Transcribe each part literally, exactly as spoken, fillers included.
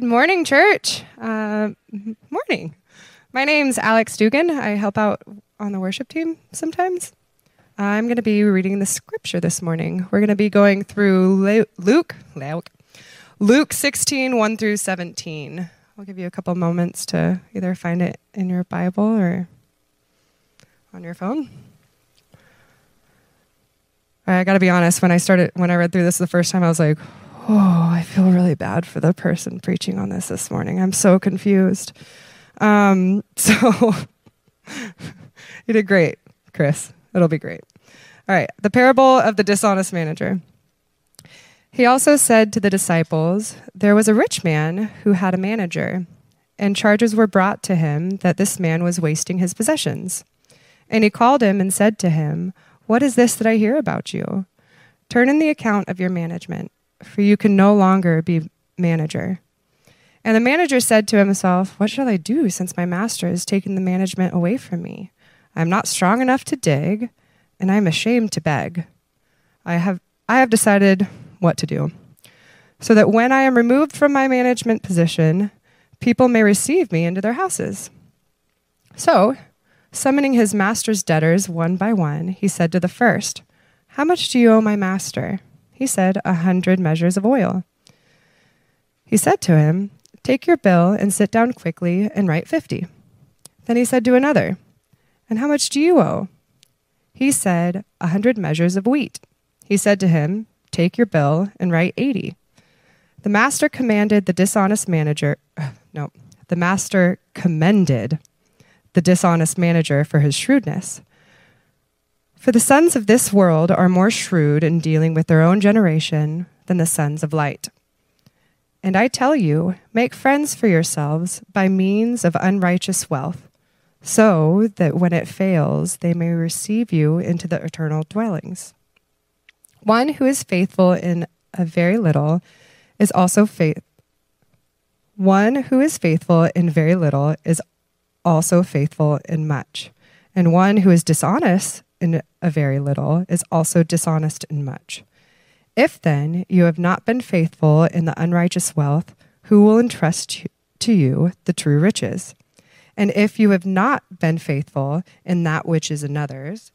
Good morning, church. Uh, morning. My name's Alex Dugan. I help out on the worship team sometimes. I'm going to be reading the scripture this morning. We're going to be going through Luke, Luke sixteen, one through seventeen. I'll give you a couple moments to either find it in your Bible or on your phone. I got to be honest, when I started, when I read through this the first time, I was like, oh, I feel really bad for the person preaching on this this morning. I'm so confused. Um, so you did great, Chris. It'll be great. All right. The parable of the dishonest manager. He also said to the disciples, there was a rich man who had a manager, and charges were brought to him that this man was wasting his possessions. And he called him and said to him, what is this that I hear about you? Turn in the account of your management, for you can no longer be manager. And the manager said to himself, what shall I do since my master has taken the management away from me? I am not strong enough to dig, and I am ashamed to beg. I have I have decided what to do, so that when I am removed from my management position, people may receive me into their houses. So, summoning his master's debtors one by one, he said to the first, how much do you owe my master? He said, a hundred measures of oil. He said to him, take your bill and sit down quickly and write fifty. Then he said to another, and how much do you owe? He said, a hundred measures of wheat. He said to him, take your bill and write eighty. The master commanded the dishonest manager, no, the master commended the dishonest manager for his shrewdness. For the sons of this world are more shrewd in dealing with their own generation than the sons of light. And I tell you, make friends for yourselves by means of unrighteous wealth, so that when it fails, they may receive you into the eternal dwellings. One who is faithful in a very little is also faith. One who is faithful in very little is also faithful in much, and one who is dishonest in a very little is also dishonest in much. If then you have not been faithful in the unrighteous wealth, who will entrust to you the true riches? And if you have not been faithful in that which is another's,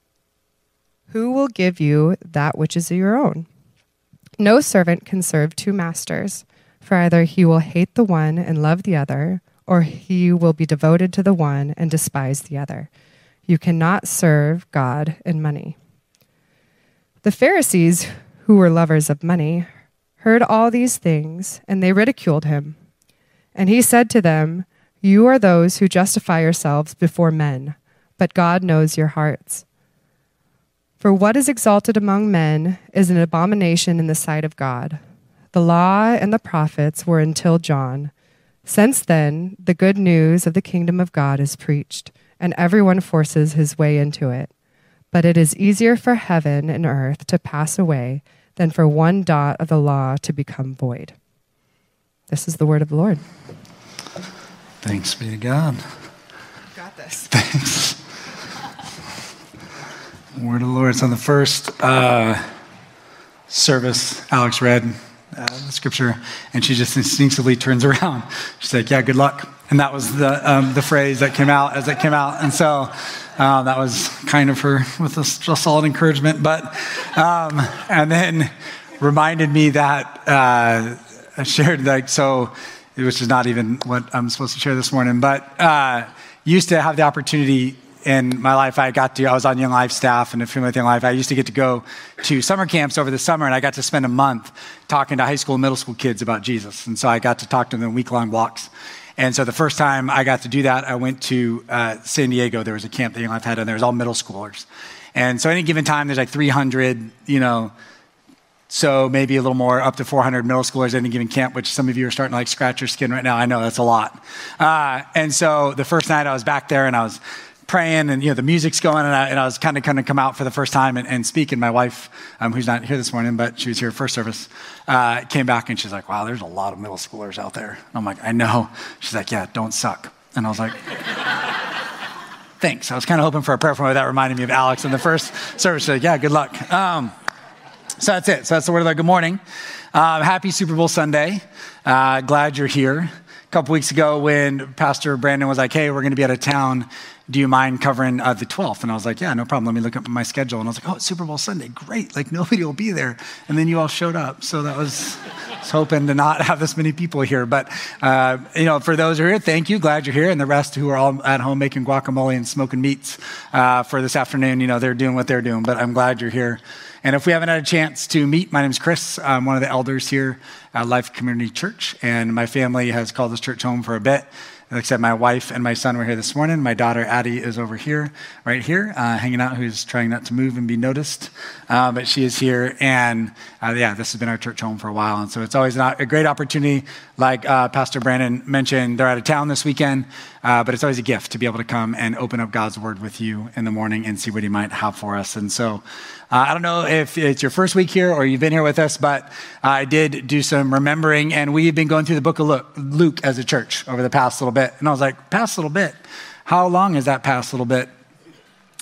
who will give you that which is your own? No servant can serve two masters, for either he will hate the one and love the other, or he will be devoted to the one and despise the other. You cannot serve God and money. The Pharisees, who were lovers of money, heard all these things, and they ridiculed him. And he said to them, you are those who justify yourselves before men, but God knows your hearts. For what is exalted among men is an abomination in the sight of God. The law and the prophets were until John. Since then, the good news of the kingdom of God is preached, and everyone forces his way into it. But it is easier for heaven and earth to pass away than for one dot of the law to become void. This is the word of the Lord. Thanks be to God. You got this. Thanks. Word of the Lord. So on the first uh, service, Alex read Uh, the scripture, and she just instinctively turns around. She's like, yeah, good luck. And that was the um, the phrase that came out as it came out. And so uh, that was kind of her with a solid encouragement. But um, and then reminded me that uh, I shared, like, so, which is not even what I'm supposed to share this morning, but uh, used to have the opportunity in my life, I got to, I was on Young Life staff and a few with Young Life. I used to get to go to summer camps over the summer, and I got to spend a month talking to high school and middle school kids about Jesus. And so I got to talk to them in week-long blocks. And so the first time I got to do that, I went to uh, San Diego. There was a camp that Young Life had, and there was all middle schoolers. And so at any given time, there's like three hundred, you know, so maybe a little more, up to four hundred middle schoolers at any given camp, which some of you are starting to like scratch your skin right now. I know that's a lot. Uh, and so the first night I was back there, and I was praying, and you know the music's going, and I, and I was kind of going to come out for the first time and, and speak. And my wife, um, who's not here this morning, but she was here first service, uh, came back and she's like, "Wow, there's a lot of middle schoolers out there." And I'm like, "I know." She's like, "Yeah, don't suck." And I was like, "Thanks." I was kind of hoping for a prayer for me. That reminded me of Alex in the first service. She's like, "Yeah, good luck." Um, So that's it. So that's the word of the good morning. Uh, happy Super Bowl Sunday. Uh, glad you're here. A couple weeks ago when Pastor Brandon was like, hey, we're going to be out of town. Do you mind covering uh, the twelfth? And I was like, yeah, no problem. Let me look up my schedule. And I was like, oh, it's Super Bowl Sunday. Great. Like nobody will be there. And then you all showed up. So that was, I was hoping to not have this many people here. But, uh, you know, for those who are here, thank you. Glad you're here. And the rest who are all at home making guacamole and smoking meats uh, for this afternoon, you know, they're doing what they're doing. But I'm glad you're here. And if we haven't had a chance to meet, my name's Chris. I'm one of the elders here at Life Community Church, and my family has called this church home for a bit. Like I said, my wife and my son were here this morning. My daughter, Addie, is over here, right here, uh, hanging out, who's trying not to move and be noticed. Uh, but she is here, and uh, yeah, this has been our church home for a while. And so it's always not a great opportunity. Like uh, Pastor Brandon mentioned, they're out of town this weekend, uh, but it's always a gift to be able to come and open up God's word with you in the morning and see what he might have for us. And so Uh, I don't know if it's your first week here or you've been here with us, but I did do some remembering, and we've been going through the book of Luke as a church over the past little bit. And I was like, past little bit? How long is that past little bit?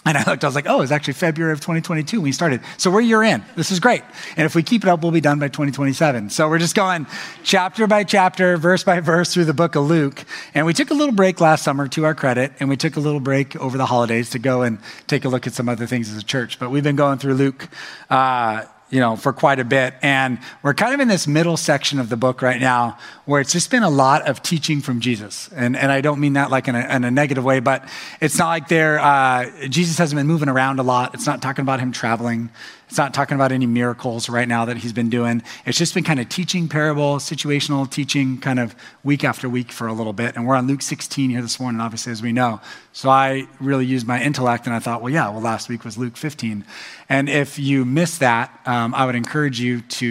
And I looked, I was like, oh, it's actually February of twenty twenty-two when we started. So we're year in. This is great. And if we keep it up, we'll be done by twenty twenty-seven. So we're just going chapter by chapter, verse by verse through the book of Luke. And we took a little break last summer to our credit, and we took a little break over the holidays to go and take a look at some other things as a church. But we've been going through Luke, uh, you know, for quite a bit. And we're kind of in this middle section of the book right now where it's just been a lot of teaching from Jesus. And and I don't mean that like in a, in a negative way, but it's not like there, uh, Jesus hasn't been moving around a lot. It's not talking about him traveling. It's not talking about any miracles right now that he's been doing. It's just been kind of teaching parable, situational teaching kind of week after week for a little bit. And we're on Luke sixteen here this morning, obviously, as we know. So I really used my intellect and I thought, well, yeah, well, last week was Luke fifteen. And if you missed that, um, I would encourage you to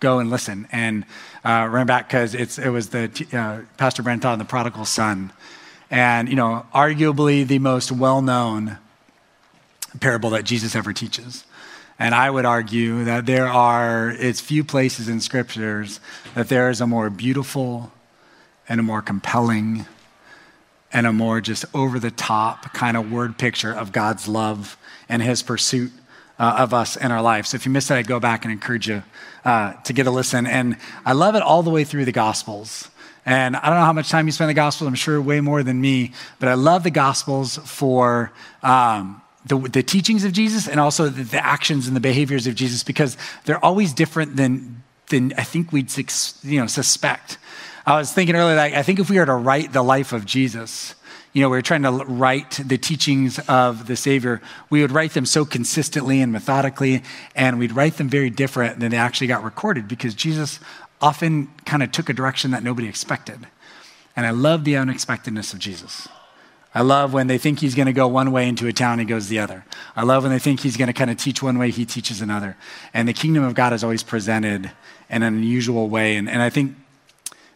go and listen and uh, run back because it's it was the uh, Pastor Brandon on the prodigal son. And, you know, arguably the most well-known parable that Jesus ever teaches. And I would argue that there are, it's few places in scriptures that there is a more beautiful and a more compelling and a more just over the top kind of word picture of God's love and his pursuit uh, of us in our life. So if you missed that, I go back and encourage you uh, to get a listen. And I love it all the way through the Gospels. And I don't know how much time you spend in the Gospels, I'm sure way more than me, but I love the Gospels for um, The, the teachings of Jesus and also the, the actions and the behaviors of Jesus, because they're always different than than I think we'd you know suspect. I was thinking earlier, like I think if we were to write the life of Jesus, you know, we were trying to write the teachings of the Savior, we would write them so consistently and methodically, and we'd write them very different than they actually got recorded, because Jesus often kind of took a direction that nobody expected. And I love the unexpectedness of Jesus. I love when they think he's going to go one way into a town, he goes the other. I love when they think he's going to kind of teach one way, he teaches another. And the kingdom of God is always presented in an unusual way. And, and I think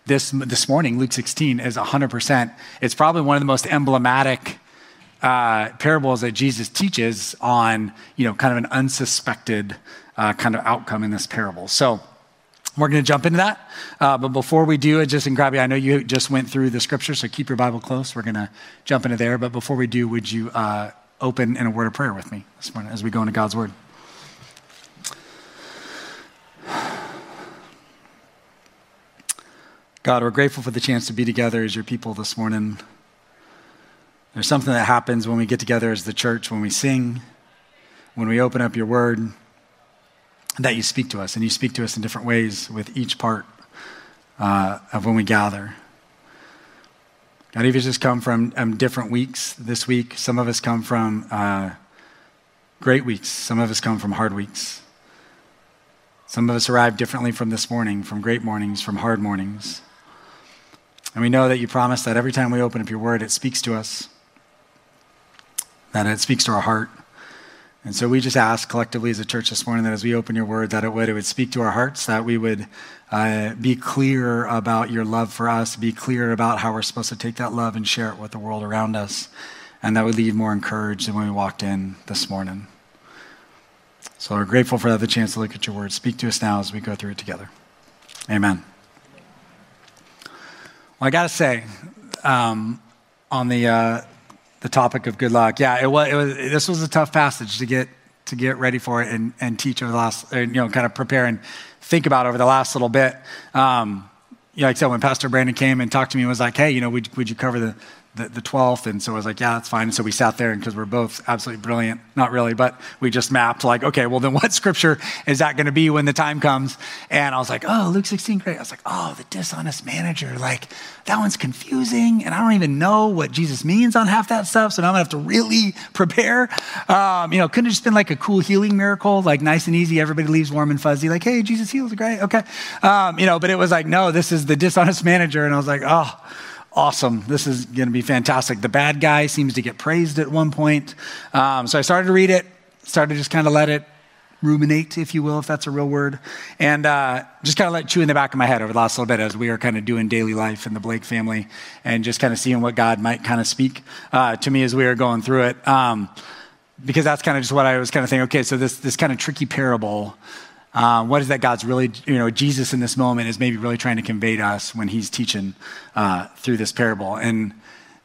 this this morning, Luke sixteen is one hundred percent. It's probably one of the most emblematic uh, parables that Jesus teaches on, you know, kind of an unsuspected uh, kind of outcome in this parable. So we're going to jump into that. Uh, but before we do, just and grab you, I know you just went through the scripture, so keep your Bible close. We're going to jump into there. But before we do, would you uh, open in a word of prayer with me this morning as we go into God's word? God, we're grateful for the chance to be together as your people this morning. There's something that happens when we get together as the church, when we sing, when we open up your word, that you speak to us, and you speak to us in different ways with each part uh, of when we gather. God, even just come from um, different weeks this week. Some of us come from uh, great weeks. Some of us come from hard weeks. Some of us arrive differently from this morning, from great mornings, from hard mornings. And we know that you promise that every time we open up your word, it speaks to us, that it speaks to our heart. And so we just ask collectively as a church this morning that as we open your word, that it would, it would speak to our hearts, that we would uh, be clear about your love for us, be clear about how we're supposed to take that love and share it with the world around us, and that we leave more encouraged than when we walked in this morning. So we're grateful for the chance to look at your word. Speak to us now as we go through it together. Amen. Well, I got to say, um, on the... Uh, The topic of good luck. Yeah, it was, it was. This was a tough passage to get to get ready for it and, and teach over the last, you know, kind of prepare and think about over the last little bit. Um, you know, like I said, when Pastor Brandon came and talked to me, and was like, hey, you know, would, would you cover the, the, the twelfth? And so I was like, yeah, that's fine. And so we sat there, and because we're both absolutely brilliant, not really, but we just mapped like, okay, well then what scripture is that going to be when the time comes? And I was like, oh, Luke sixteen, great. I was like, oh, the dishonest manager, like that one's confusing. And I don't even know what Jesus means on half that stuff. So now I'm gonna have to really prepare. Um, you know, couldn't it just been like a cool healing miracle, like nice and easy, everybody leaves warm and fuzzy, like, hey, Jesus heals, great, okay. Um, you know, but it was like, no, this is the dishonest manager. And I was like, oh, awesome. This is gonna be fantastic. The bad guy seems to get praised at one point. Um, so I started to read it, started to just kind of let it ruminate, if you will, if that's a real word. And uh, just kind of like chew in the back of my head over the last little bit as we are kind of doing daily life in the Blake family and just kind of seeing what God might kind of speak uh, to me as we are going through it. Um, because that's kind of just what I was kind of thinking, okay, so this this kind of tricky parable, uh, what is that God's really, you know, Jesus in this moment is maybe really trying to convey to us when he's teaching uh, through this parable. And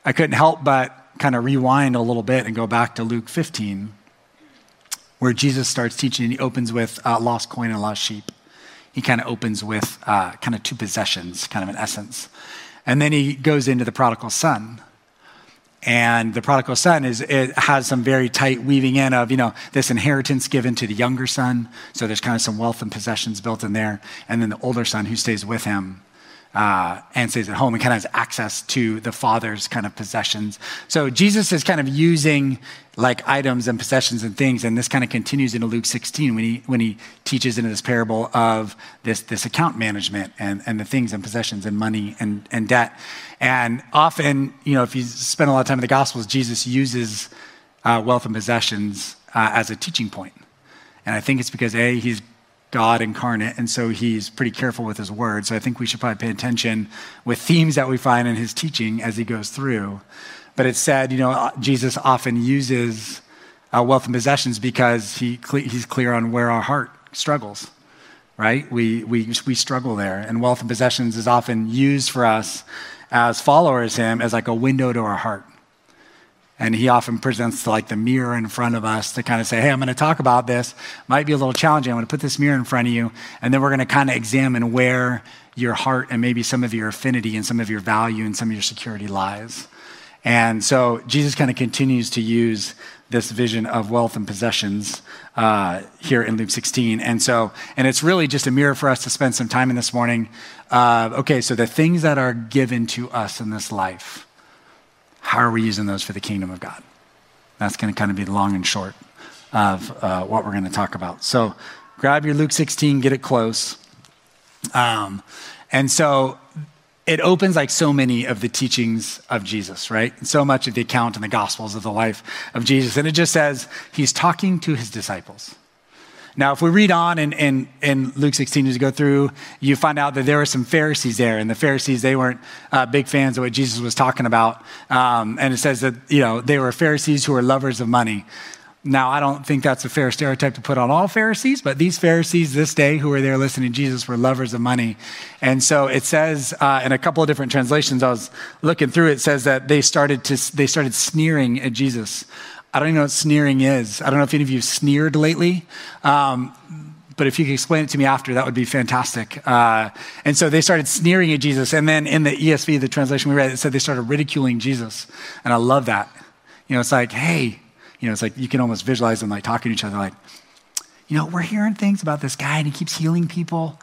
I couldn't help but kind of rewind a little bit and go back to Luke fifteen, where Jesus starts teaching and he opens with uh, lost coin and lost sheep. He kind of opens with uh, kind of two possessions, kind of in essence. And then he goes into the prodigal son. And the prodigal son is it has some very tight weaving in of, you know, this inheritance given to the younger son. So there's kind of some wealth and possessions built in there. And then the older son who stays with him uh, and stays at home and kind of has access to the father's kind of possessions. So Jesus is kind of using like items and possessions and things. And this kind of continues into Luke sixteen when he when he teaches into this parable of this this account management and, and the things and possessions and money and, and debt. And often, you know, if you spend a lot of time in the Gospels, Jesus uses uh, wealth and possessions uh, as a teaching point. And I think it's because A, he's God incarnate, and so he's pretty careful with his word. So I think we should probably pay attention with themes that we find in his teaching as he goes through. But it's said, you know, Jesus often uses uh, wealth and possessions because he cle- he's clear on where our heart struggles, right? We we we struggle there, and wealth and possessions is often used for us as followers him as like a window to our heart. And he often presents like the mirror in front of us to kind of say, hey, I'm going to talk about this. Might be a little challenging. I'm going to put this mirror in front of you, and then we're going to kind of examine where your heart and maybe some of your affinity and some of your value and some of your security lies. And so Jesus kind of continues to use this vision of wealth and possessions uh, here in Luke sixteen. And so, and it's really just a mirror for us to spend some time in this morning. Uh, okay, so the things that are given to us in this life, how are we using those for the kingdom of God? That's gonna kind of be the long and short of uh, what we're gonna talk about. So grab your Luke sixteen, get it close. Um, and so, it opens like so many of the teachings of Jesus, right? And so much of the account in the Gospels of the life of Jesus. And it just says, he's talking to his disciples. Now, if we read on in, in, in Luke sixteen, as you go through, you find out that there were some Pharisees there. And the Pharisees, they weren't uh, big fans of what Jesus was talking about. Um, and it says that, you know, they were Pharisees who were lovers of money. Now, I don't think that's a fair stereotype to put on all Pharisees, but these Pharisees this day who were there listening to Jesus were lovers of money. And so it says uh, in a couple of different translations, I was looking through, it says that they started to they started sneering at Jesus. I don't even know what sneering is. I don't know if any of you have sneered lately, um, but if you could explain it to me after, that would be fantastic. Uh, and so they started sneering at Jesus. And then in the E S V, the translation we read, it said they started ridiculing Jesus. And I love that. You know, it's like, hey, you know, it's like you can almost visualize them like talking to each other like, you know, we're hearing things about this guy and he keeps healing people.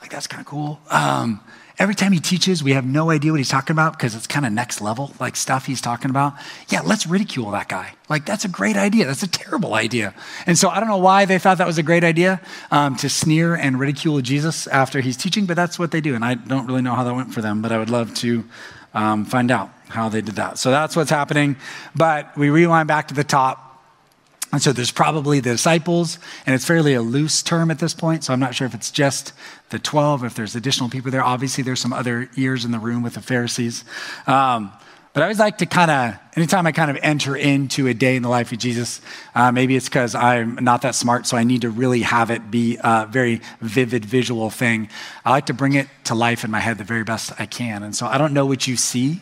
Like, that's kind of cool. Um, every time he teaches, we have no idea what he's talking about because it's kind of next level, like stuff he's talking about. Yeah, let's ridicule that guy. Like, that's a great idea. That's a terrible idea. And so I don't know why they thought that was a great idea um, to sneer and ridicule Jesus after he's teaching, but that's what they do. And I don't really know how that went for them, but I would love to um, find out how they did that. So that's what's happening. But we rewind back to the top. And so there's probably the disciples, and it's fairly a loose term at this point. So I'm not sure if it's just the twelve, if there's additional people there. Obviously, there's some other ears in the room with the Pharisees. Um, but I always like to kind of, anytime I kind of enter into a day in the life of Jesus, uh, maybe it's because I'm not that smart, so I need to really have it be a very vivid visual thing. I like to bring it to life in my head the very best I can. And so I don't know what you see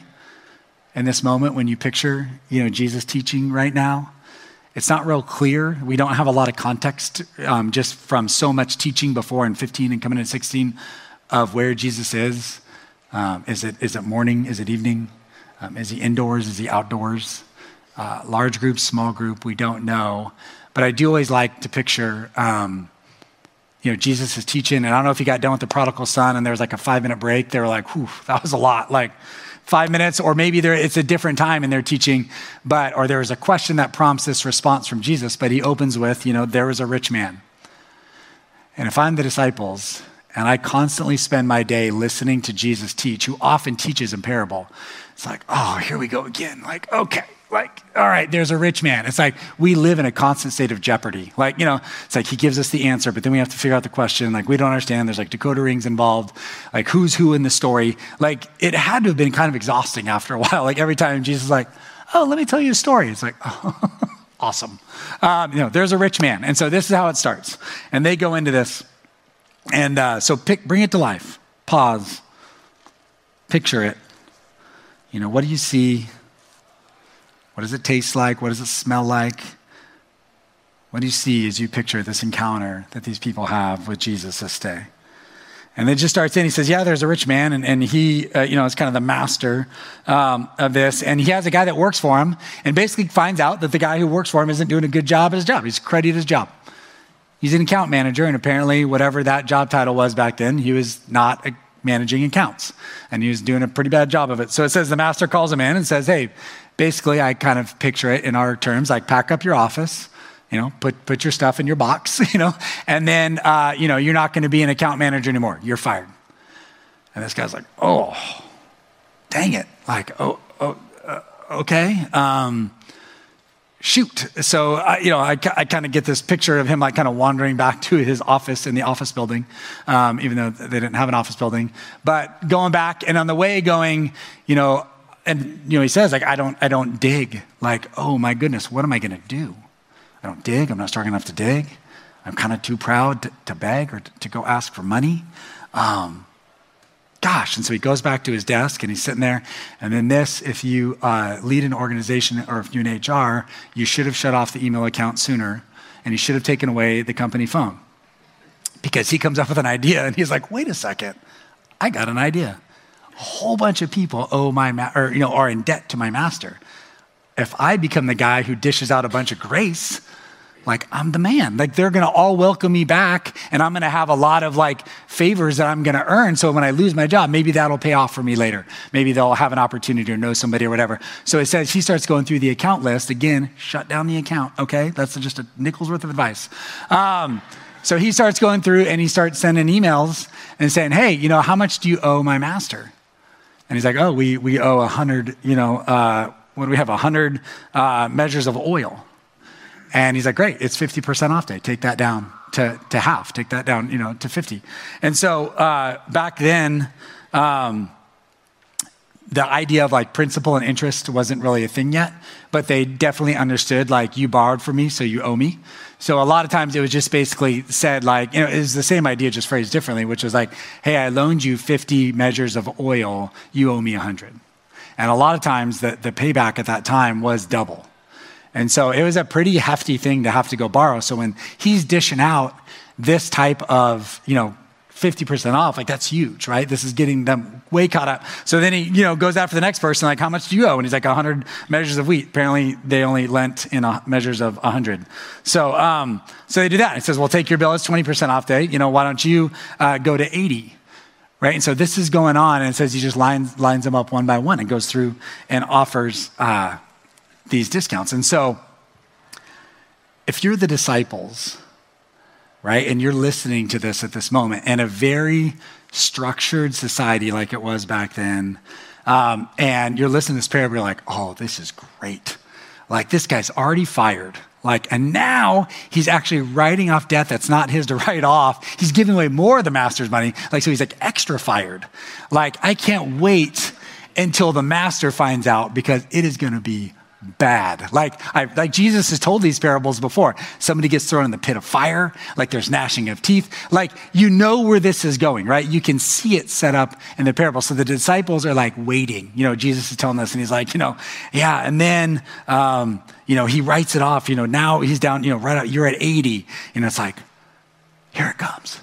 in this moment when you picture, you know, Jesus teaching right now. It's not real clear. We don't have a lot of context um, just from so much teaching before in fifteen and coming into sixteen of where Jesus is. Um, is it is it morning? Is it evening? Um, is he indoors? Is he outdoors? Uh, large group, small group, we don't know. But I do always like to picture, um, you know, Jesus is teaching, and I don't know if he got done with the prodigal son and there was like a five-minute break. They were like, whew, that was a lot. Like five minutes, or maybe there, it's a different time and they're teaching, but, or there was a question that prompts this response from Jesus, but he opens with, you know, there was a rich man. And if I'm the disciples, and I constantly spend my day listening to Jesus teach, who often teaches in parable, it's like, oh, here we go again. Like, okay, like, all right, there's a rich man. It's like, we live in a constant state of jeopardy. Like, you know, it's like he gives us the answer, but then we have to figure out the question. Like, we don't understand. There's like decoder rings involved. Like, who's who in the story? Like, it had to have been kind of exhausting after a while. Like, every time Jesus is like, oh, let me tell you a story. It's like, oh, awesome. Um, you know, there's a rich man. And so this is how it starts. And they go into this. And uh, so pick, bring it to life. Pause. Picture it. You know, what do you see? What does it taste like? What does it smell like? What do you see as you picture this encounter that these people have with Jesus this day? And it just starts in, he says, yeah, there's a rich man, and, and he, uh, you know, is kind of the master um, of this, and he has a guy that works for him, and basically finds out that the guy who works for him isn't doing a good job at his job. He's cruddy at his job. He's an account manager, and apparently whatever that job title was back then, he was not a managing accounts, and he was doing a pretty bad job of it. So it says the master calls him in and says, hey, basically, I kind of picture it in our terms, like pack up your office, you know, put put your stuff in your box, you know, and then, uh, you know, you're not going to be an account manager anymore. You're fired. And this guy's like, oh, dang it. Like, oh, oh uh, okay. Um, shoot. So, I, you know, I, I kind of get this picture of him like kind of wandering back to his office in the office building, um, even though they didn't have an office building, but going back and on the way going, you know, and, you know, he says like, I don't, I don't dig. Like, oh my goodness, what am I going to do? I don't dig. I'm not strong enough to dig. I'm kind of too proud to, to beg or to, to go ask for money. Um, Gosh, and so he goes back to his desk and he's sitting there. And then this, if you uh, lead an organization or if you're in H R, you should have shut off the email account sooner and you should have taken away the company phone, because he comes up with an idea and he's like, wait a second, I got an idea. A whole bunch of people owe my, ma- or you know, are in debt to my master. If I become the guy who dishes out a bunch of grace, like I'm the man, like they're going to all welcome me back and I'm going to have a lot of like favors that I'm going to earn. So when I lose my job, maybe that'll pay off for me later. Maybe they'll have an opportunity or know somebody or whatever. So it says he starts going through the account list again, shut down the account. Okay. That's just a nickel's worth of advice. Um, so he starts going through and he starts sending emails and saying, hey, you know, how much do you owe my master? And he's like, oh, we, we owe a hundred, you know, uh, what do we have? A hundred uh, measures of oil. And he's like, great, it's fifty percent off day. Take that down to, to half. Take that down, you know, to fifty. And so uh, back then, um, the idea of like principal and interest wasn't really a thing yet, but they definitely understood like you borrowed from me, so you owe me. So a lot of times it was just basically said like, you know, it was the same idea just phrased differently, which was like, hey, I loaned you fifty measures of oil, you owe me one hundred. And a lot of times the, the payback at that time was double. And so it was a pretty hefty thing to have to go borrow. So when he's dishing out this type of, you know, fifty percent off, like that's huge, right? This is getting them way caught up. So then he, you know, goes after the next person, like, how much do you owe? And he's like, one hundred measures of wheat. Apparently they only lent in a, measures of one hundred. So um, so they do that. It says, well, take your bill. It's twenty percent off day. You know, why don't you uh, go to eighty? Right? And so this is going on. And it says he just lines, lines them up one by one and goes through and offers uh these discounts. And so if you're the disciples, right, and you're listening to this at this moment in a very structured society like it was back then, um, and you're listening to this parable, you're like, oh, this is great. Like this guy's already fired. Like, and now he's actually writing off debt that's not his to write off. He's giving away more of the master's money. Like, so he's like extra fired. Like, I can't wait until the master finds out because it is going to be bad. Like I, like Jesus has told these parables before. Somebody gets thrown in the pit of fire, like there's gnashing of teeth. Like, you know where this is going, right? You can see it set up in the parable. So the disciples are like waiting. You know, Jesus is telling us and he's like, you know, yeah. And then, um, you know, he writes it off. You know, now he's down, you know, right out, you're at eighty. And it's like, here it comes.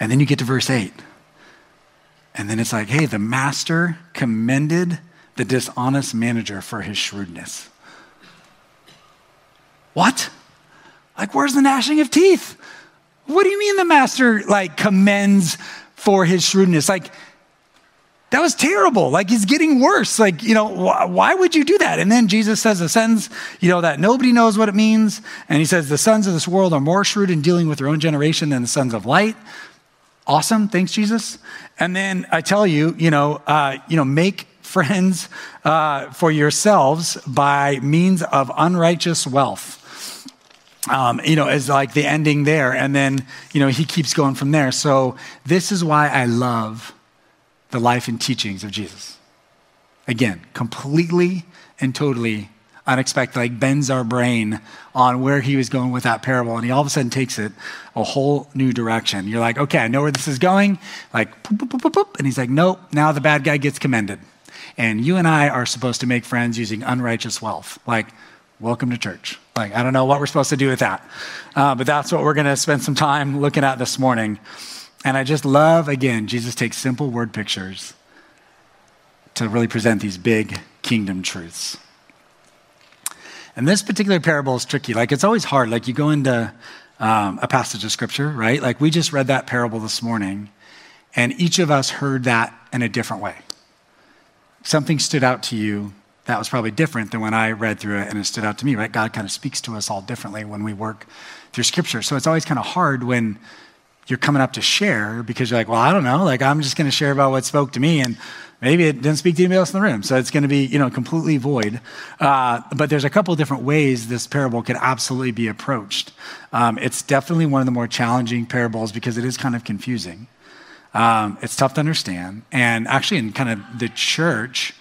And then you get to verse eight. And then it's like, hey, the master commended the dishonest manager for his shrewdness. What? Like, where's the gnashing of teeth? What do you mean the master, like, commends for his shrewdness? Like, that was terrible. Like, he's getting worse. Like, you know, wh- why would you do that? And then Jesus says a sentence, you know, that nobody knows what it means. And he says, the sons of this world are more shrewd in dealing with their own generation than the sons of light. Awesome. Thanks, Jesus. And then I tell you, you know, uh, you know, make friends uh, for yourselves by means of unrighteous wealth. Um, you know, is like the ending there. And then, you know, he keeps going from there. So this is why I love the life and teachings of Jesus. Again, completely and totally unexpected, like bends our brain on where he was going with that parable. And he all of a sudden takes it a whole new direction. You're like, okay, I know where this is going. Like, boop, boop, boop, boop, boop. And he's like, nope, now the bad guy gets commended. And you and I are supposed to make friends using unrighteous wealth. Like, welcome to church. Like, I don't know what we're supposed to do with that. Uh, but that's what we're going to spend some time looking at this morning. And I just love, again, Jesus takes simple word pictures to really present these big kingdom truths. And this particular parable is tricky. Like, it's always hard. Like, you go into um, a passage of scripture, right? Like, we just read that parable this morning, and each of us heard that in a different way. Something stood out to you that was probably different than when I read through it, and it stood out to me, right? God kind of speaks to us all differently when we work through scripture. So it's always kind of hard when you're coming up to share, because you're like, well, I don't know. Like, I'm just going to share about what spoke to me, and maybe it didn't speak to anybody else in the room. So it's going to be, you know, completely void. Uh, but there's a couple of different ways this parable could absolutely be approached. Um, it's definitely one of the more challenging parables because it is kind of confusing. Um, it's tough to understand. And actually in kind of the church,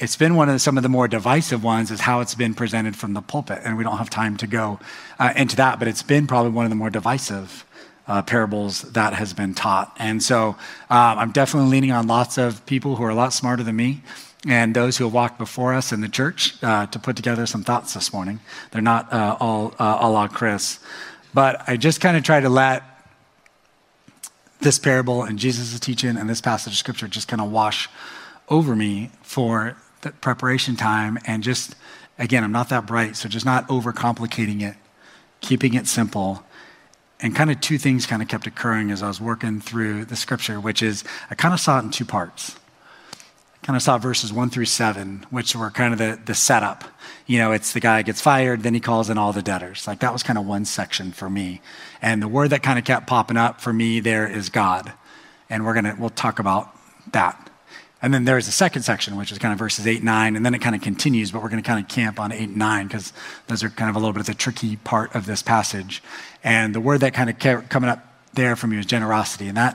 it's been one of the, some of the more divisive ones is how it's been presented from the pulpit. And we don't have time to go uh, into that, but it's been probably one of the more divisive Uh, parables that has been taught. And so um, I'm definitely leaning on lots of people who are a lot smarter than me and those who have walked before us in the church uh, to put together some thoughts this morning. They're not uh, all uh, a la Chris, but I just kind of try to let this parable and Jesus' teaching and this passage of scripture just kind of wash over me for the preparation time. And just, again, I'm not that bright, so just not overcomplicating it, keeping it simple. And kind of two things kind of kept occurring as I was working through the scripture, which is I kind of saw it in two parts. I kind of saw verses one through seven, which were kind of the, the setup. You know, it's the guy gets fired, then he calls in all the debtors. Like, that was kind of one section for me. And the word that kind of kept popping up for me there is God. And we're going to, we'll talk about that. And then there's a second section, which is kind of verses eight, nine, and then it kind of continues, but we're going to kind of camp on eight and nine because those are kind of a little bit of the tricky part of this passage. And the word that kind of kept coming up there for me was generosity. And that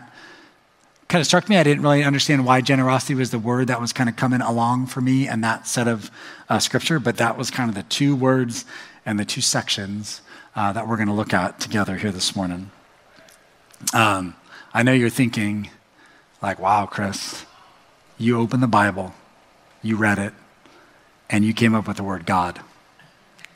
kind of struck me. I didn't really understand why generosity was the word that was kind of coming along for me in that set of uh, scripture, but that was kind of the two words and the two sections uh, that we're going to look at together here this morning. Um, I know you're thinking like, wow, Chris, you opened the Bible, you read it, and you came up with the word God.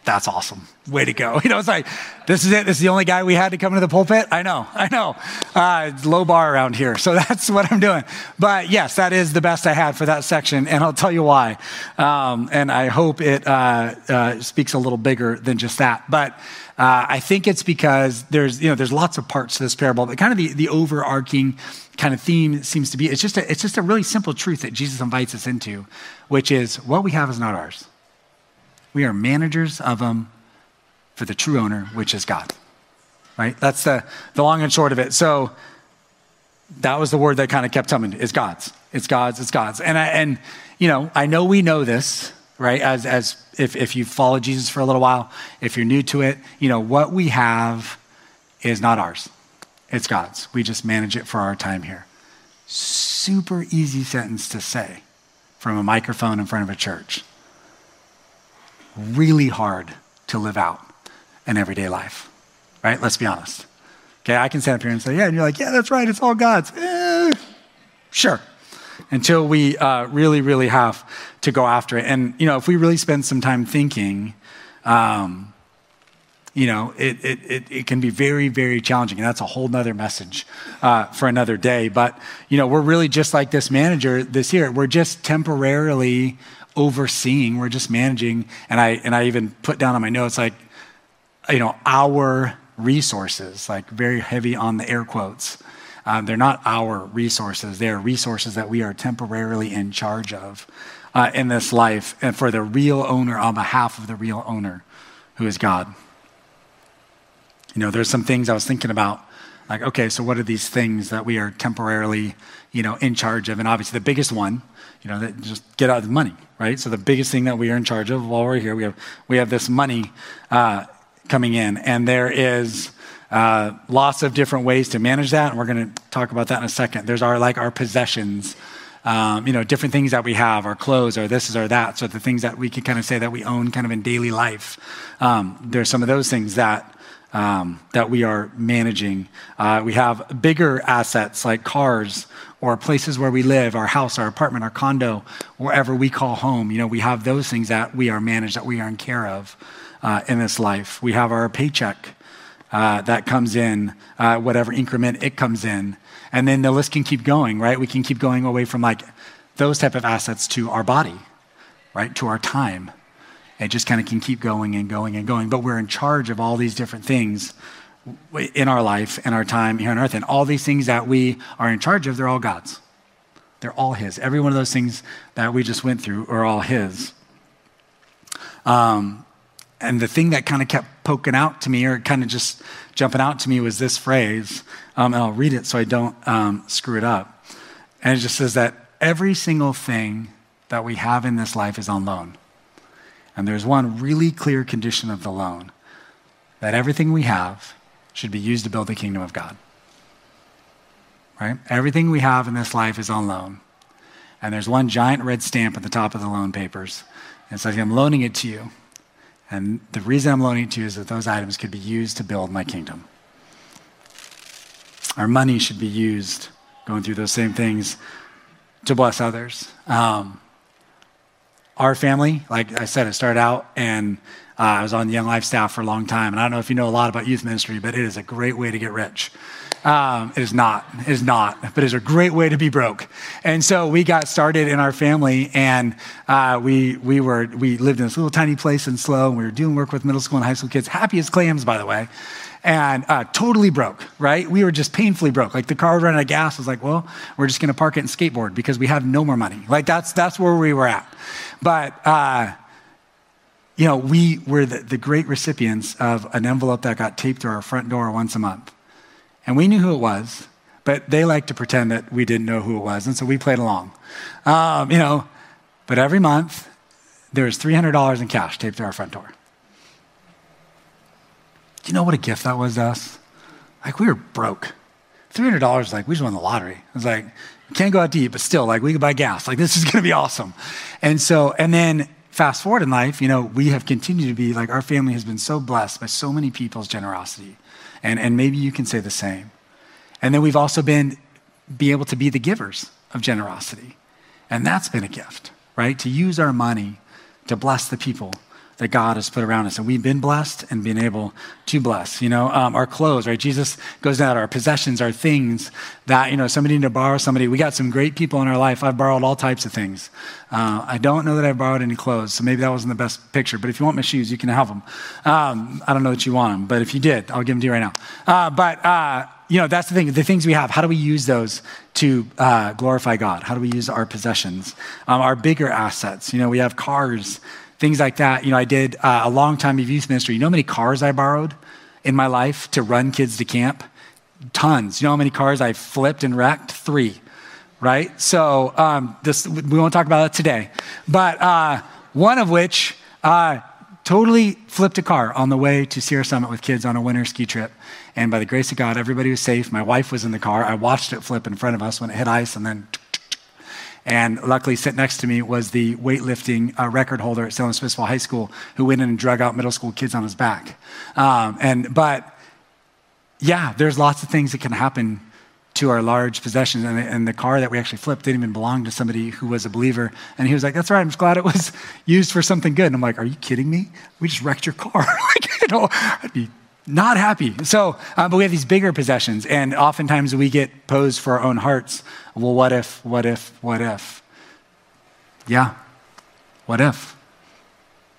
That's awesome. Way to go. You know, it's like, this is it. This is the only guy we had to come into the pulpit. I know, I know. Uh, it's low bar around here. So that's what I'm doing. But yes, that is the best I had for that section. And I'll tell you why. Um, and I hope it uh, uh, speaks a little bigger than just that. But uh, I think it's because there's, you know, there's lots of parts to this parable, but kind of the, the overarching kind of theme seems to be, it's just a, it's just a really simple truth that Jesus invites us into, which is what we have is not ours. We are managers of them for the true owner, which is God, right? That's the, the long and short of it. So that was the word that kind of kept coming, is God's, it's God's, it's God's. And I, and you know, I know we know this, right? As, as if, if you've followed Jesus for a little while, if you're new to it, you know, what we have is not ours. It's God's. We just manage it for our time here. Super easy sentence to say from a microphone in front of a church. really hard to live out in everyday life, right? Let's be honest. Okay, I can stand up here and say, yeah, and you're like, yeah, that's right, it's all God's. Eh, sure. Until we uh, really, really have to go after it. And, you know, if we really spend some time thinking, um, you know, it, it, it, it can be very, very challenging. And that's a whole nother message uh, for another day. But, you know, we're really just like this manager this year. We're just temporarily overseeing. We're just managing. And I, and I even put down on my notes, like, you know, our resources, like very heavy on the air quotes. Um, they're not our resources. They're resources that we are temporarily in charge of uh, in this life, and for the real owner, on behalf of the real owner, who is God. You know, there's some things I was thinking about, like, okay, so what are these things that we are temporarily, you know, in charge of? And obviously the biggest one, you know, that just get out of the money, right? So the biggest thing that we are in charge of while we're here, we have we have this money uh, coming in, and there is Uh, lots of different ways to manage that, and we're going to talk about that in a second. There's our like our possessions, um, you know, different things that we have, our clothes, or this or that. So the things that we can kind of say that we own, kind of in daily life. Um, there's some of those things that um, that we are managing. Uh, we have bigger assets like cars or places where we live, our house, our apartment, our condo, wherever we call home. You know, we have those things that we are managed, that we are in care of uh, in this life. We have our paycheck. Uh, that comes in, uh, whatever increment it comes in. And then the list can keep going, right? We can keep going away from like those type of assets to our body, right? To our time. It just kind of can keep going and going and going. But we're in charge of all these different things in our life and our time here on earth. And all these things that we are in charge of, they're all God's. They're all His. Every one of those things that we just went through are all His. Um, And the thing that kind of kept poking out to me, or kind of just jumping out to me, was this phrase. Um, and I'll read it so I don't um, screw it up. And it just says that every single thing that we have in this life is on loan. And there's one really clear condition of the loan, that everything we have should be used to build the kingdom of God. Right? Everything we have in this life is on loan. And there's one giant red stamp at the top of the loan papers. And it says, I'm loaning it to you. And the reason I'm loaning it to you is that those items could be used to build my kingdom. Our money should be used, going through those same things, to bless others. Um, our family, like I said, I started out and uh, I was on the Young Life staff for a long time. And I don't know if you know a lot about youth ministry, but it is a great way to get rich. Um, it is not, it is not, but it's a great way to be broke. And so we got started in our family, and uh, we we were we lived in this little tiny place in Slow, and we were doing work with middle school and high school kids, happy as clams, by the way, and uh, totally broke, right? We were just painfully broke. Like the car would run out of gas. I was like, well, we're just gonna park it and skateboard because we have no more money. Like that's that's where we were at. But uh, you know, we were the, the great recipients of an envelope that got taped to our front door once a month. And we knew who it was, but they like to pretend that we didn't know who it was, and so we played along. Um, you know, but every month, there was three hundred dollars in cash taped to our front door. Do you know what a gift that was to us? Like, we were broke. three hundred dollars, like, we just won the lottery. It was like, we can't go out to eat, but still, like, we could buy gas. Like, this is going to be awesome. And so, and then fast forward in life, you know, we have continued to be, like, our family has been so blessed by so many people's generosity. And, and maybe you can say the same. And then we've also been be able to be the givers of generosity. And that's been a gift, right? To use our money to bless the people that God has put around us. And we've been blessed and been able to bless, you know, um, our clothes, right? Jesus goes down to our possessions, our things that, you know, somebody need to borrow somebody. We got some great people in our life. I've borrowed all types of things. Uh, I don't know that I've borrowed any clothes, so maybe that wasn't the best picture, but if you want my shoes, you can have them. Um, I don't know that you want them, but if you did, I'll give them to you right now. Uh, but, uh, you know, that's the thing, the things we have, how do we use those to uh, glorify God? How do we use our possessions? Um, our bigger assets, you know, we have cars, things like that. You know, I did uh, a long time of youth ministry. You know how many cars I borrowed in my life to run kids to camp? Tons. You know how many cars I flipped and wrecked? Three, right? So um, this we won't talk about that today. But uh, one of which uh, totally flipped a car on the way to Sierra Summit with kids on a winter ski trip. And by the grace of God, everybody was safe. My wife was in the car. I watched it flip in front of us when it hit ice, and then And luckily, sitting next to me was the weightlifting uh, record holder at Salem Smithsville High School, who went in and drug out middle school kids on his back. Um, and but yeah, there's lots of things that can happen to our large possessions, and the, and the car that we actually flipped didn't even belong to somebody who was a believer. And he was like, "That's right, I'm just glad it was used for something good." And I'm like, "Are you kidding me? We just wrecked your car." Like, you know, I'd be not happy. So, uh, but we have these bigger possessions, and oftentimes we get posed for our own hearts. Well, what if, what if, what if? Yeah, what if?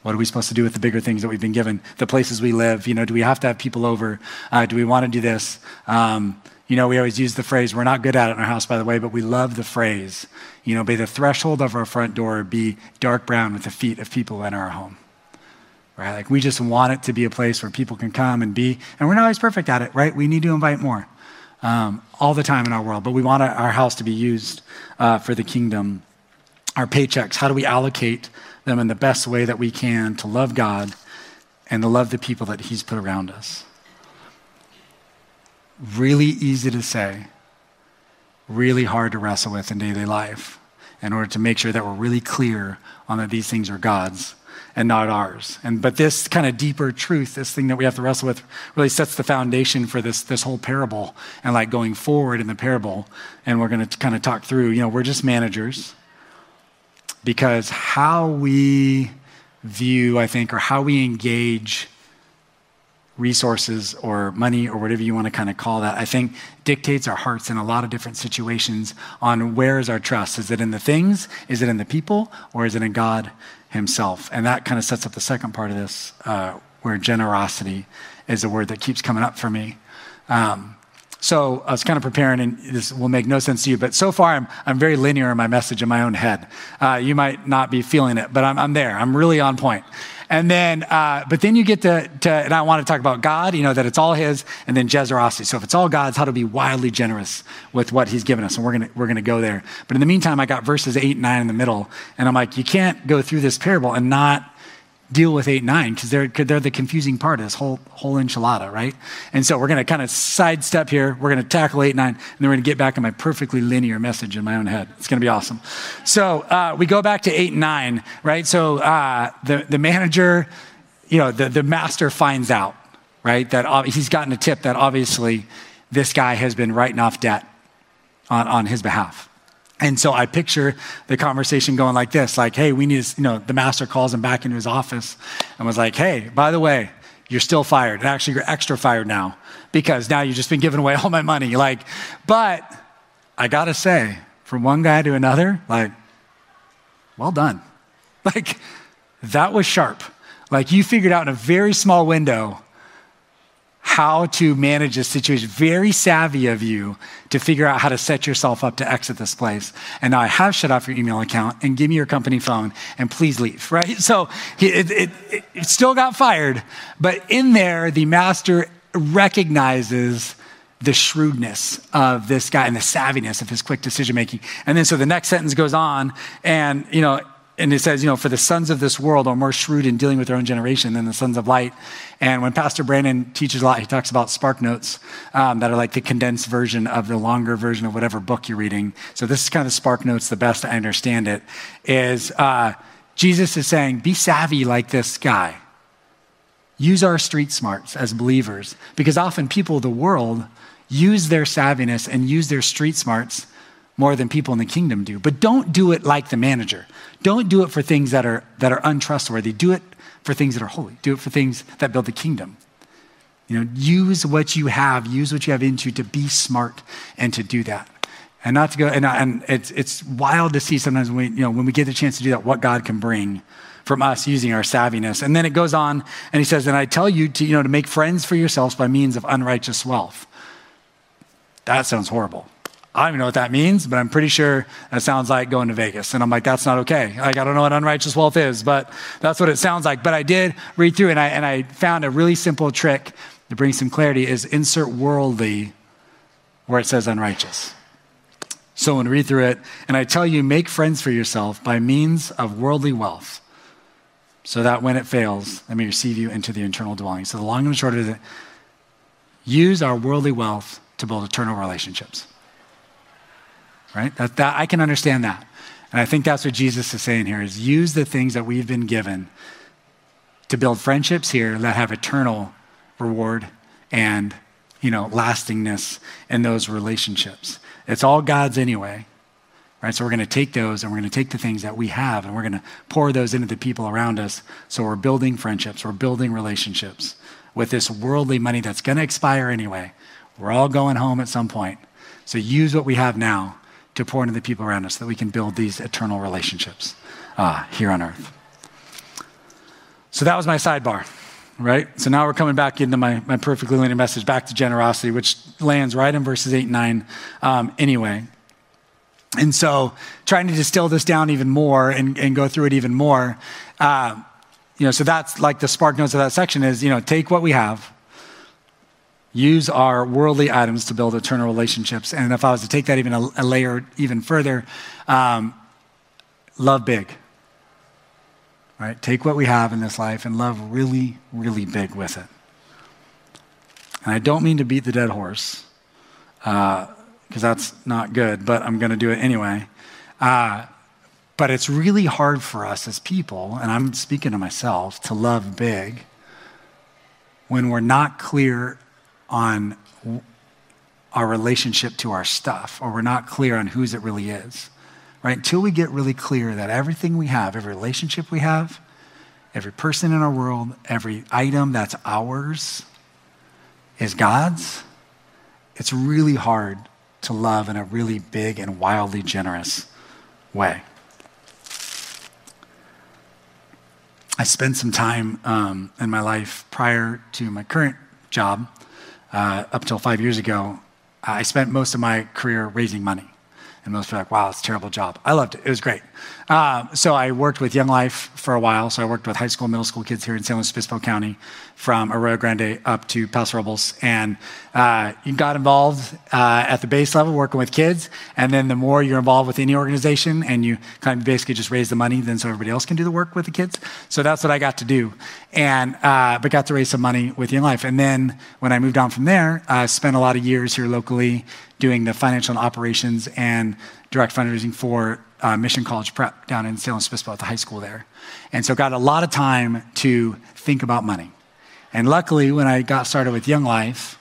What are we supposed to do with the bigger things that we've been given? The places we live, you know, do we have to have people over? Uh, do we want to do this? Um, You know, we always use the phrase, we're not good at it in our house, by the way, but we love the phrase, you know, may the threshold of our front door be dark brown with the feet of people in our home, right? Like, we just want it to be a place where people can come and be, and we're not always perfect at it, right? We need to invite more um, all the time in our world, but we want our house to be used uh, for the kingdom. Our paychecks, how do we allocate them in the best way that we can to love God and to love the people that he's put around us? Really easy to say, really hard to wrestle with in daily life in order to make sure that we're really clear on that these things are God's and not ours. And but this kind of deeper truth, this thing that we have to wrestle with, really sets the foundation for this, this whole parable and like going forward in the parable. And we're going to kind of talk through, you know, we're just managers, because how we view, I think, or how we engage resources or money or whatever you want to kind of call that, I think dictates our hearts in a lot of different situations on where is our trust. Is it in the things? Is it in the people? Or is it in God himself? And that kind of sets up the second part of this, uh, where generosity is a word that keeps coming up for me. Um, so I was kind of preparing, and this will make no sense to you, but so far I'm I'm very linear in my message in my own head. Uh, you might not be feeling it, but I'm, I'm there. I'm really on point. And then, uh, but then you get to, to, and I want to talk about God, you know, that it's all his, and then generosity. So if it's all God's, how to be wildly generous with what he's given us. And we're going to, we're going to go there. But in the meantime, I got verses eight and nine in the middle. And I'm like, you can't go through this parable and not deal with eight and nine, because they're, they're the confusing part of this whole, whole enchilada, right? And so we're going to kind of sidestep here. We're going to tackle eight and nine, and then we're going to get back in my perfectly linear message in my own head. It's going to be awesome. So uh, we go back to eight and nine, right? So uh, the, the manager, you know, the, the master finds out, right? That ob- he's gotten a tip that obviously this guy has been writing off debt on, on his behalf. And so I picture the conversation going like this, like, hey, we need to, you know, the master calls him back into his office and was like, hey, by the way, you're still fired. And actually, you're extra fired now, because now you've just been giving away all my money. Like, but I got to say, from one guy to another, like, well done. Like, that was sharp. Like, you figured out in a very small window how to manage this situation. Very savvy of you to figure out how to set yourself up to exit this place. And now I have shut off your email account, and give me your company phone, and please leave, right? So it, it, it, it still got fired, but in there, the master recognizes the shrewdness of this guy and the savviness of his quick decision-making. And then so the next sentence goes on, and, you know, And it says, you know, for the sons of this world are more shrewd in dealing with their own generation than the sons of light. And when Pastor Brandon teaches a lot, he talks about spark notes um, that are like the condensed version of the longer version of whatever book you're reading. So this is kind of spark notes, the best I understand it, is uh, Jesus is saying, be savvy like this guy. Use our street smarts as believers, because often people of the world use their savviness and use their street smarts more than people in the kingdom do. But don't do it like the manager. Don't do it for things that are that are untrustworthy. Do it for things that are holy. Do it for things that build the kingdom. You know, use what you have, use what you have into to be smart and to do that. And not to go, and, and it's it's wild to see sometimes when we, you know, when we get the chance to do that, what God can bring from us using our savviness. And then it goes on and he says, and I tell you to, you know, to make friends for yourselves by means of unrighteous wealth. That sounds horrible. I don't even know what that means, but I'm pretty sure that sounds like going to Vegas. And I'm like, that's not okay. Like, I don't know what unrighteous wealth is, but that's what it sounds like. But I did read through, and I and I found a really simple trick to bring some clarity is insert worldly where it says unrighteous. So when I read through it, and I tell you, make friends for yourself by means of worldly wealth, so that when it fails, they may receive you into the eternal dwelling. So the long and short of it, use our worldly wealth to build eternal relationships. Right? That, that I can understand that. And I think that's what Jesus is saying here, is use the things that we've been given to build friendships here that have eternal reward and, you know, lastingness in those relationships. It's all God's anyway, right? So we're going to take those, and we're going to take the things that we have, and we're going to pour those into the people around us. So we're building friendships, we're building relationships with this worldly money that's going to expire anyway. We're all going home at some point. So use what we have now to pour into the people around us so that we can build these eternal relationships uh, here on earth. So that was my sidebar, right? So now we're coming back into my, my perfectly linear message, back to generosity, which lands right in verses eight and nine um, anyway. And so trying to distill this down even more and, and go through it even more, uh, you know, so that's like the spark notes of that section is, you know, take what we have, use our worldly items to build eternal relationships. And if I was to take that even a, a layer even further, um, love big, right? Take what we have in this life and love really, really big with it. And I don't mean to beat the dead horse, uh, because that's not good, but I'm going to do it anyway. Uh, but it's really hard for us as people, and I'm speaking to myself, to love big when we're not clear on our relationship to our stuff, or we're not clear on whose it really is, right? Until we get really clear that everything we have, every relationship we have, every person in our world, every item that's ours is God's, it's really hard to love in a really big and wildly generous way. I spent some time um, in my life prior to my current job. Uh, up till five years ago, I spent most of my career raising money. And most people are like, wow, it's a terrible job. I loved it. It was great. Uh, so I worked with Young Life for a while. So I worked with high school, middle school kids here in San Luis Obispo County from Arroyo Grande up to Paso Robles. And uh, you got involved uh, at the base level working with kids. And then the more you're involved with any organization and you kind of basically just raise the money, then so everybody else can do the work with the kids. So that's what I got to do. And uh, but got to raise some money with Young Life. And then when I moved on from there, I spent a lot of years here locally doing the financial and operations and direct fundraising for uh, Mission College Prep down in Salem Smithsville at the high school there. And so got a lot of time to think about money. And luckily, when I got started with Young Life,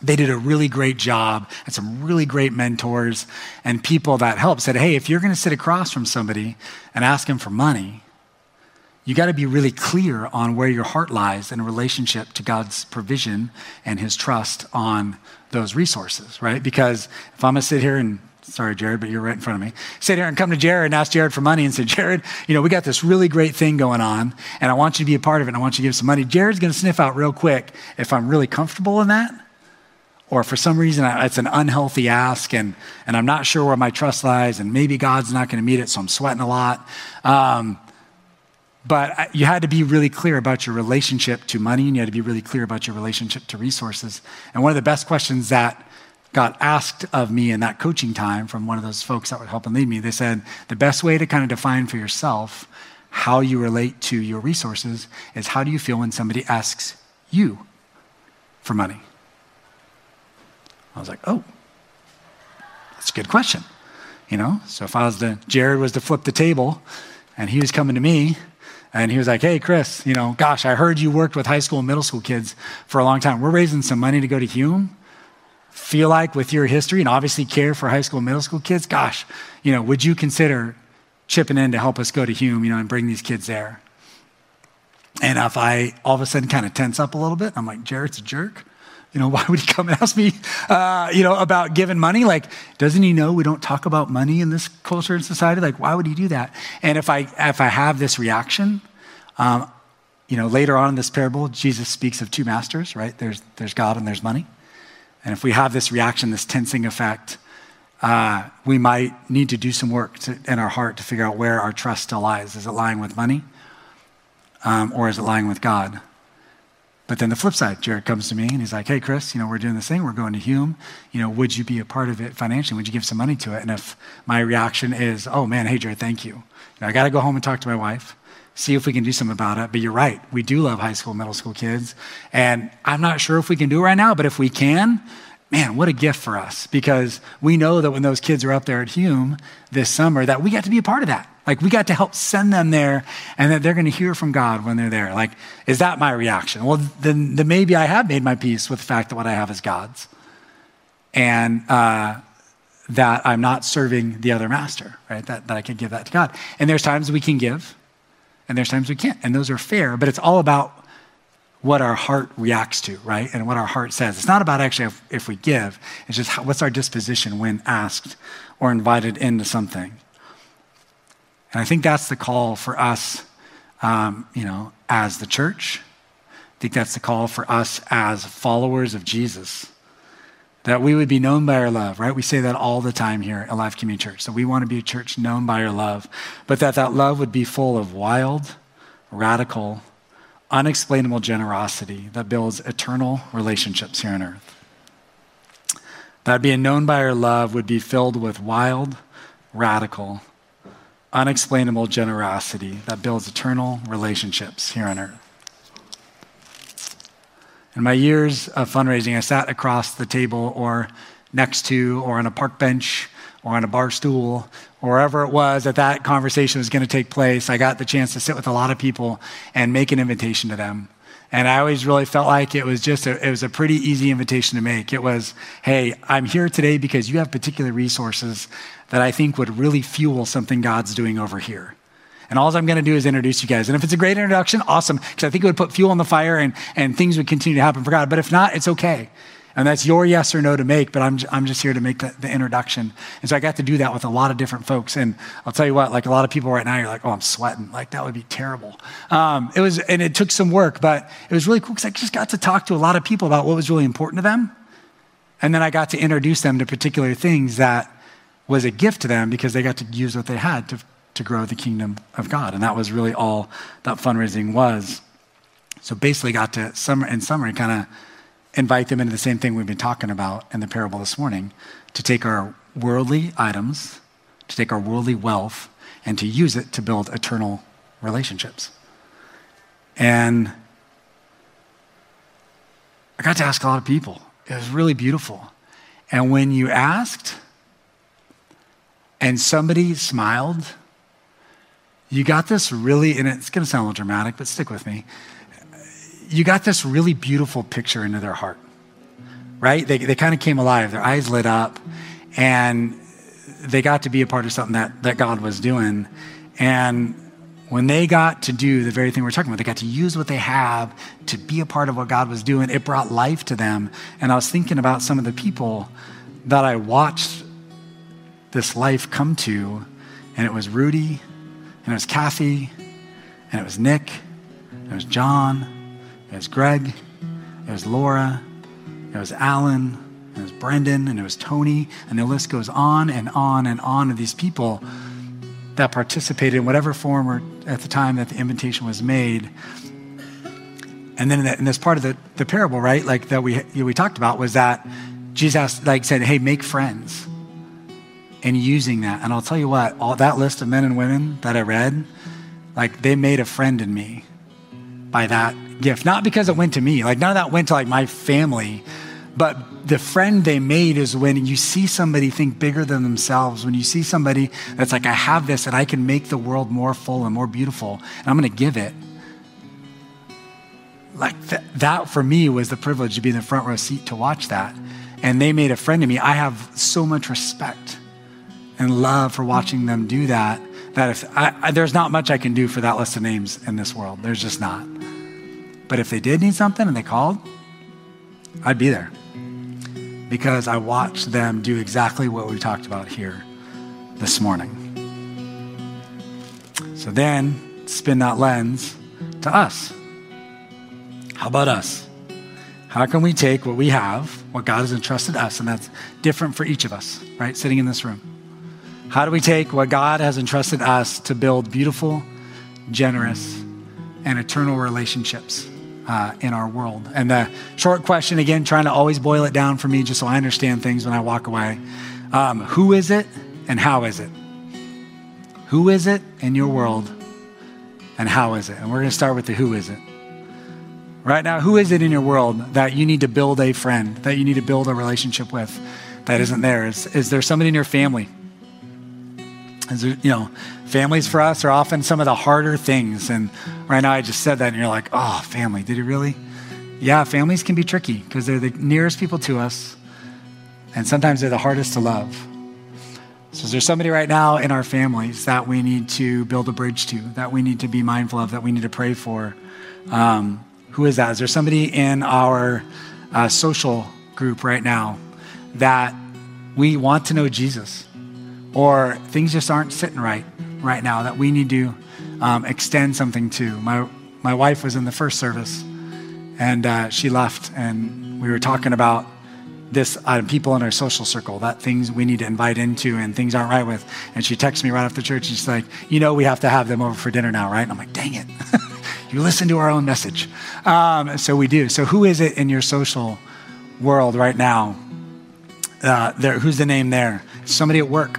they did a really great job and some really great mentors and people that helped said, hey, if you're gonna sit across from somebody and ask them for money, you gotta be really clear on where your heart lies in relationship to God's provision and his trust on those resources, right? Because if I'm gonna sit here and, sorry, Jared, but you're right in front of me, sit here and come to Jared and ask Jared for money and say, Jared, you know, we got this really great thing going on and I want you to be a part of it and I want you to give some money. Jared's gonna sniff out real quick if I'm really comfortable in that or for some reason it's an unhealthy ask and, and I'm not sure where my trust lies and maybe God's not gonna meet it, so I'm sweating a lot. Um, But you had to be really clear about your relationship to money, and you had to be really clear about your relationship to resources. And one of the best questions that got asked of me in that coaching time from one of those folks that would help and lead me, they said, the best way to kind of define for yourself how you relate to your resources is how do you feel when somebody asks you for money? I was like, oh, that's a good question. You know, so if I was the, Jared was to flip the table and he was coming to me, and he was like, hey, Chris, you know, gosh, I heard you worked with high school and middle school kids for a long time. We're raising some money to go to Hume. Feel like with your history and obviously care for high school and middle school kids, gosh, you know, would you consider chipping in to help us go to Hume, you know, and bring these kids there? And if I all of a sudden kind of tense up a little bit, I'm like, Jared's a jerk. You know, why would he come and ask me, uh, you know, about giving money? Like, doesn't he know we don't talk about money in this culture and society? Like, why would he do that? And if I if I have this reaction, um, you know, later on in this parable, Jesus speaks of two masters, right? There's there's God and there's money. And if we have this reaction, this tensing effect, uh, we might need to do some work to, in our heart to figure out where our trust still lies. Is it lying with money? Um, or is it lying with God? But then the flip side, Jared comes to me and he's like, hey, Chris, you know, we're doing this thing. We're going to Hume. You know, would you be a part of it financially? Would you give some money to it? And if my reaction is, oh man, hey, Jared, thank you. you know, I got to go home and talk to my wife, see if we can do something about it. But you're right. We do love high school, middle school kids. And I'm not sure if we can do it right now, but if we can, man, what a gift for us, because we know that when those kids are up there at Hume this summer, that we got to be a part of that. Like, we got to help send them there, and that they're going to hear from God when they're there. Like, is that my reaction? Well, then, then maybe I have made my peace with the fact that what I have is God's, and uh, that I'm not serving the other master, right? That, that I could give that to God. And there's times we can give, and there's times we can't, and those are fair, but it's all about what our heart reacts to, right? And what our heart says. It's not about actually if, if we give, it's just how, what's our disposition when asked or invited into something. And I think that's the call for us, um, you know, as the church. I think that's the call for us as followers of Jesus, that we would be known by our love, right? We say that all the time here at Life Community Church. So we want to be a church known by our love, but that that love would be full of wild, radical, unexplainable generosity that builds eternal relationships here on earth. That being known by our love would be filled with wild, radical, unexplainable generosity that builds eternal relationships here on earth. In my years of fundraising, I sat across the table or next to or on a park bench or on a bar stool, or wherever it was that that conversation was going to take place. I got the chance to sit with a lot of people and make an invitation to them. And I always really felt like it was just a, it was a pretty easy invitation to make. It was, hey, I'm here today because you have particular resources that I think would really fuel something God's doing over here. And all I'm going to do is introduce you guys. And if it's a great introduction, awesome, because I think it would put fuel on the fire and, and things would continue to happen for God. But if not, it's okay. And that's your yes or no to make, but I'm I'm just here to make the, the introduction. And so I got to do that with a lot of different folks. And I'll tell you what, like a lot of people right now, you're like, oh, I'm sweating. Like, that would be terrible. Um, it was, and it took some work, but it was really cool because I just got to talk to a lot of people about what was really important to them. And then I got to introduce them to particular things that was a gift to them because they got to use what they had to, to grow the kingdom of God. And that was really all that fundraising was. So basically got to, summer, in summary, kind of invite them into the same thing we've been talking about in the parable this morning, to take our worldly items, to take our worldly wealth, and to use it to build eternal relationships. And I got to ask a lot of people. It was really beautiful. And when you asked and somebody smiled, you got this really, and it's gonna sound a little dramatic, but stick with me. You got this really beautiful picture into their heart, right? They they kind of came alive. Their eyes lit up, and they got to be a part of something that, that God was doing. And when they got to do the very thing we're talking about, they got to use what they have to be a part of what God was doing. It brought life to them. And I was thinking about some of the people that I watched this life come to, and it was Rudy, and it was Kathy, and it was Nick, and it was John, it was Greg, it was Laura, it was Alan, it was Brendan, and it was Tony, and the list goes on and on and on of these people that participated in whatever form or at the time that the invitation was made. And then in, that, in this part of the, the parable, right, like that we we talked about, was that Jesus like said, hey, make friends, and using that. And I'll tell you what, all that list of men and women that I read, like they made a friend in me by that gift, not because it went to me, like none of that went to like my family, but the friend they made is when you see somebody think bigger than themselves, when you see somebody that's like, I have this and I can make the world more full and more beautiful, and I'm going to give it. Like th- that for me was the privilege to be in the front row seat to watch that. And they made a friend to me. I have so much respect and love for watching them do that, that if I, I, there's not much I can do for that list of names in this world. There's just not. But if they did need something and they called, I'd be there, because I watched them do exactly what we talked about here this morning. So then spin that lens to us. How about us? How can we take what we have, what God has entrusted us, and that's different for each of us, right? Sitting in this room. How do we take what God has entrusted us to build beautiful, generous, and eternal relationships uh, in our world? And the short question, again, trying to always boil it down for me just so I understand things when I walk away. Um, who is it and how is it? Who is it in your world and how is it? And we're gonna start with the who is it. right now? Who is it in your world that you need to build a friend, that you need to build a relationship with that isn't there? Is, is there somebody in your family? Is there, you know, families for us are often some of the harder things. And right now I just said that and you're like, oh, family, did you really? Yeah, families can be tricky because they're the nearest people to us. And sometimes they're the hardest to love. So is there somebody right now in our families that we need to build a bridge to, that we need to be mindful of, that we need to pray for? Um, who is that? Is there somebody in our uh, social group right now that we want to know Jesus, or things just aren't sitting right right now that we need to um, extend something to? My, my wife was in the first service and uh, she left, and we were talking about this uh, people in our social circle, that things we need to invite into and things aren't right with. And she texts me right after church and she's like, you know, we have to have them over for dinner now, right? And I'm like, dang it. You listen to our own message. Um, so we do. So who is it in your social world right now? Uh, there, who's the name there? Somebody at work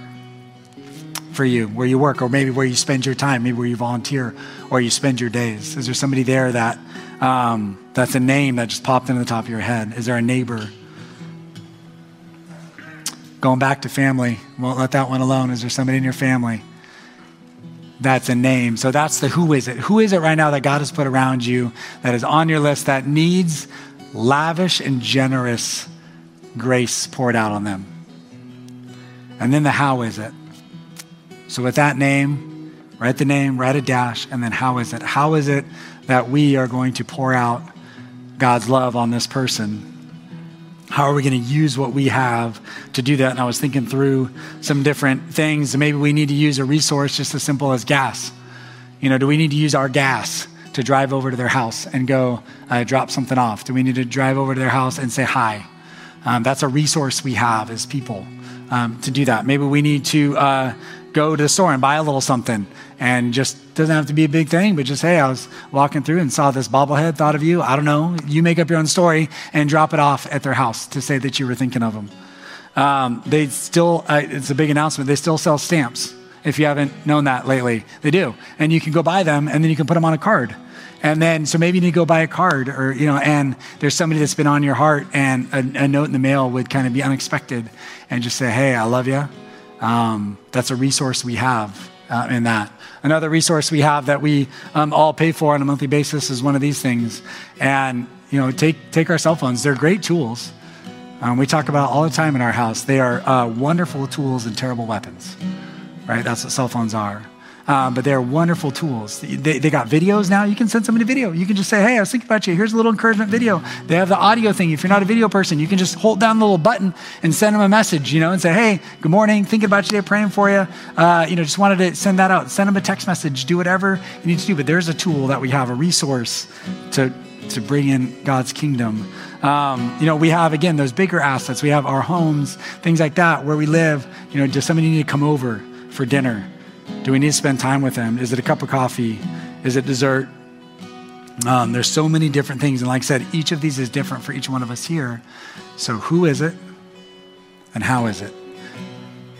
for you, where you work, or maybe where you spend your time, maybe where you volunteer or you spend your days. Is there somebody there that um, that's a name that just popped into the top of your head? Is there a neighbor? Going back to family, won't let that one alone. Is there somebody in your family that's a name? So that's the who is it. Who is it right now that God has put around you that is on your list that needs lavish and generous grace poured out on them? And then the how is it. So with that name, write the name, write a dash, and then how is it? How is it that we are going to pour out God's love on this person? How are we going to use what we have to do that? And I was thinking through some different things. Maybe we need to use a resource just as simple as gas. You know, do we need to use our gas to drive over to their house and go uh, drop something off? Do we need to drive over to their house and say hi? Um, that's a resource we have as people um, to do that. Maybe we need to uh, go to the store and buy a little something, and just doesn't have to be a big thing, but just, hey, I was walking through and saw this bobblehead, thought of you. I don't know. You make up your own story and drop it off at their house to say that you were thinking of them. Um, they still, uh, it's a big announcement. They still sell stamps. If you haven't known that lately, they do. And you can go buy them and then you can put them on a card. And then, so maybe you need to go buy a card, or, you know, and there's somebody that's been on your heart, and a, a note in the mail would kind of be unexpected, and just say, hey, I love you. Um, that's a resource we have uh, in that. Another resource we have that we um, all pay for on a monthly basis is one of these things. And, you know, take take our cell phones. They're great tools. Um, we talk about it all the time in our house. They are uh, wonderful tools and terrible weapons, right? That's what cell phones are. Um, but they're wonderful tools. They, they got videos now. You can send somebody a video. You can just say, hey, I was thinking about you. Here's a little encouragement video. They have the audio thing. If you're not a video person, you can just hold down the little button and send them a message, you know, and say, hey, good morning. Thinking about you today, praying for you. Uh, you know, just wanted to send that out. Send them a text message. Do whatever you need to do. But there's a tool that we have, a resource to, to bring in God's kingdom. Um, you know, we have, again, those bigger assets. We have our homes, things like that, where we live. You know, does somebody need to come over for dinner? Do we need to spend time with them? Is it a cup of coffee? Is it dessert? Um, there's so many different things. And like I said, each of these is different for each one of us here. So who is it and how is it?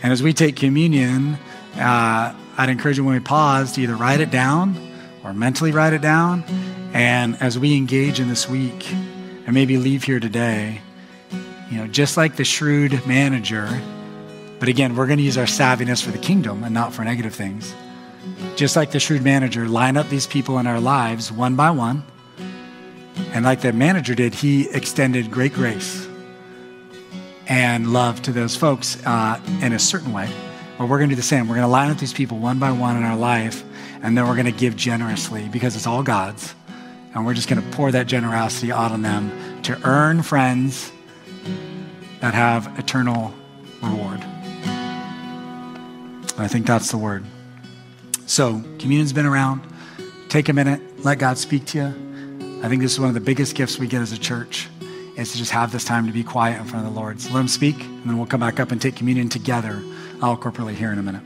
And as we take communion, uh, I'd encourage you, when we pause, to either write it down or mentally write it down. And as we engage in this week and maybe leave here today, you know, just like the shrewd manager. But again, we're going to use our savviness for the kingdom and not for negative things. Just like the shrewd manager, line up these people in our lives one by one. And like the manager did, he extended great grace and love to those folks uh, in a certain way. But we're going to do the same. We're going to line up these people one by one in our life, and then we're going to give generously because it's all God's. And we're just going to pour that generosity out on them to earn friends that have eternal reward. I think that's the word. So communion's been around. Take a minute, let God speak to you. I think this is one of the biggest gifts we get as a church, is to just have this time to be quiet in front of the Lord. So let him speak, and then we'll come back up and take communion together, all corporately, here in a minute.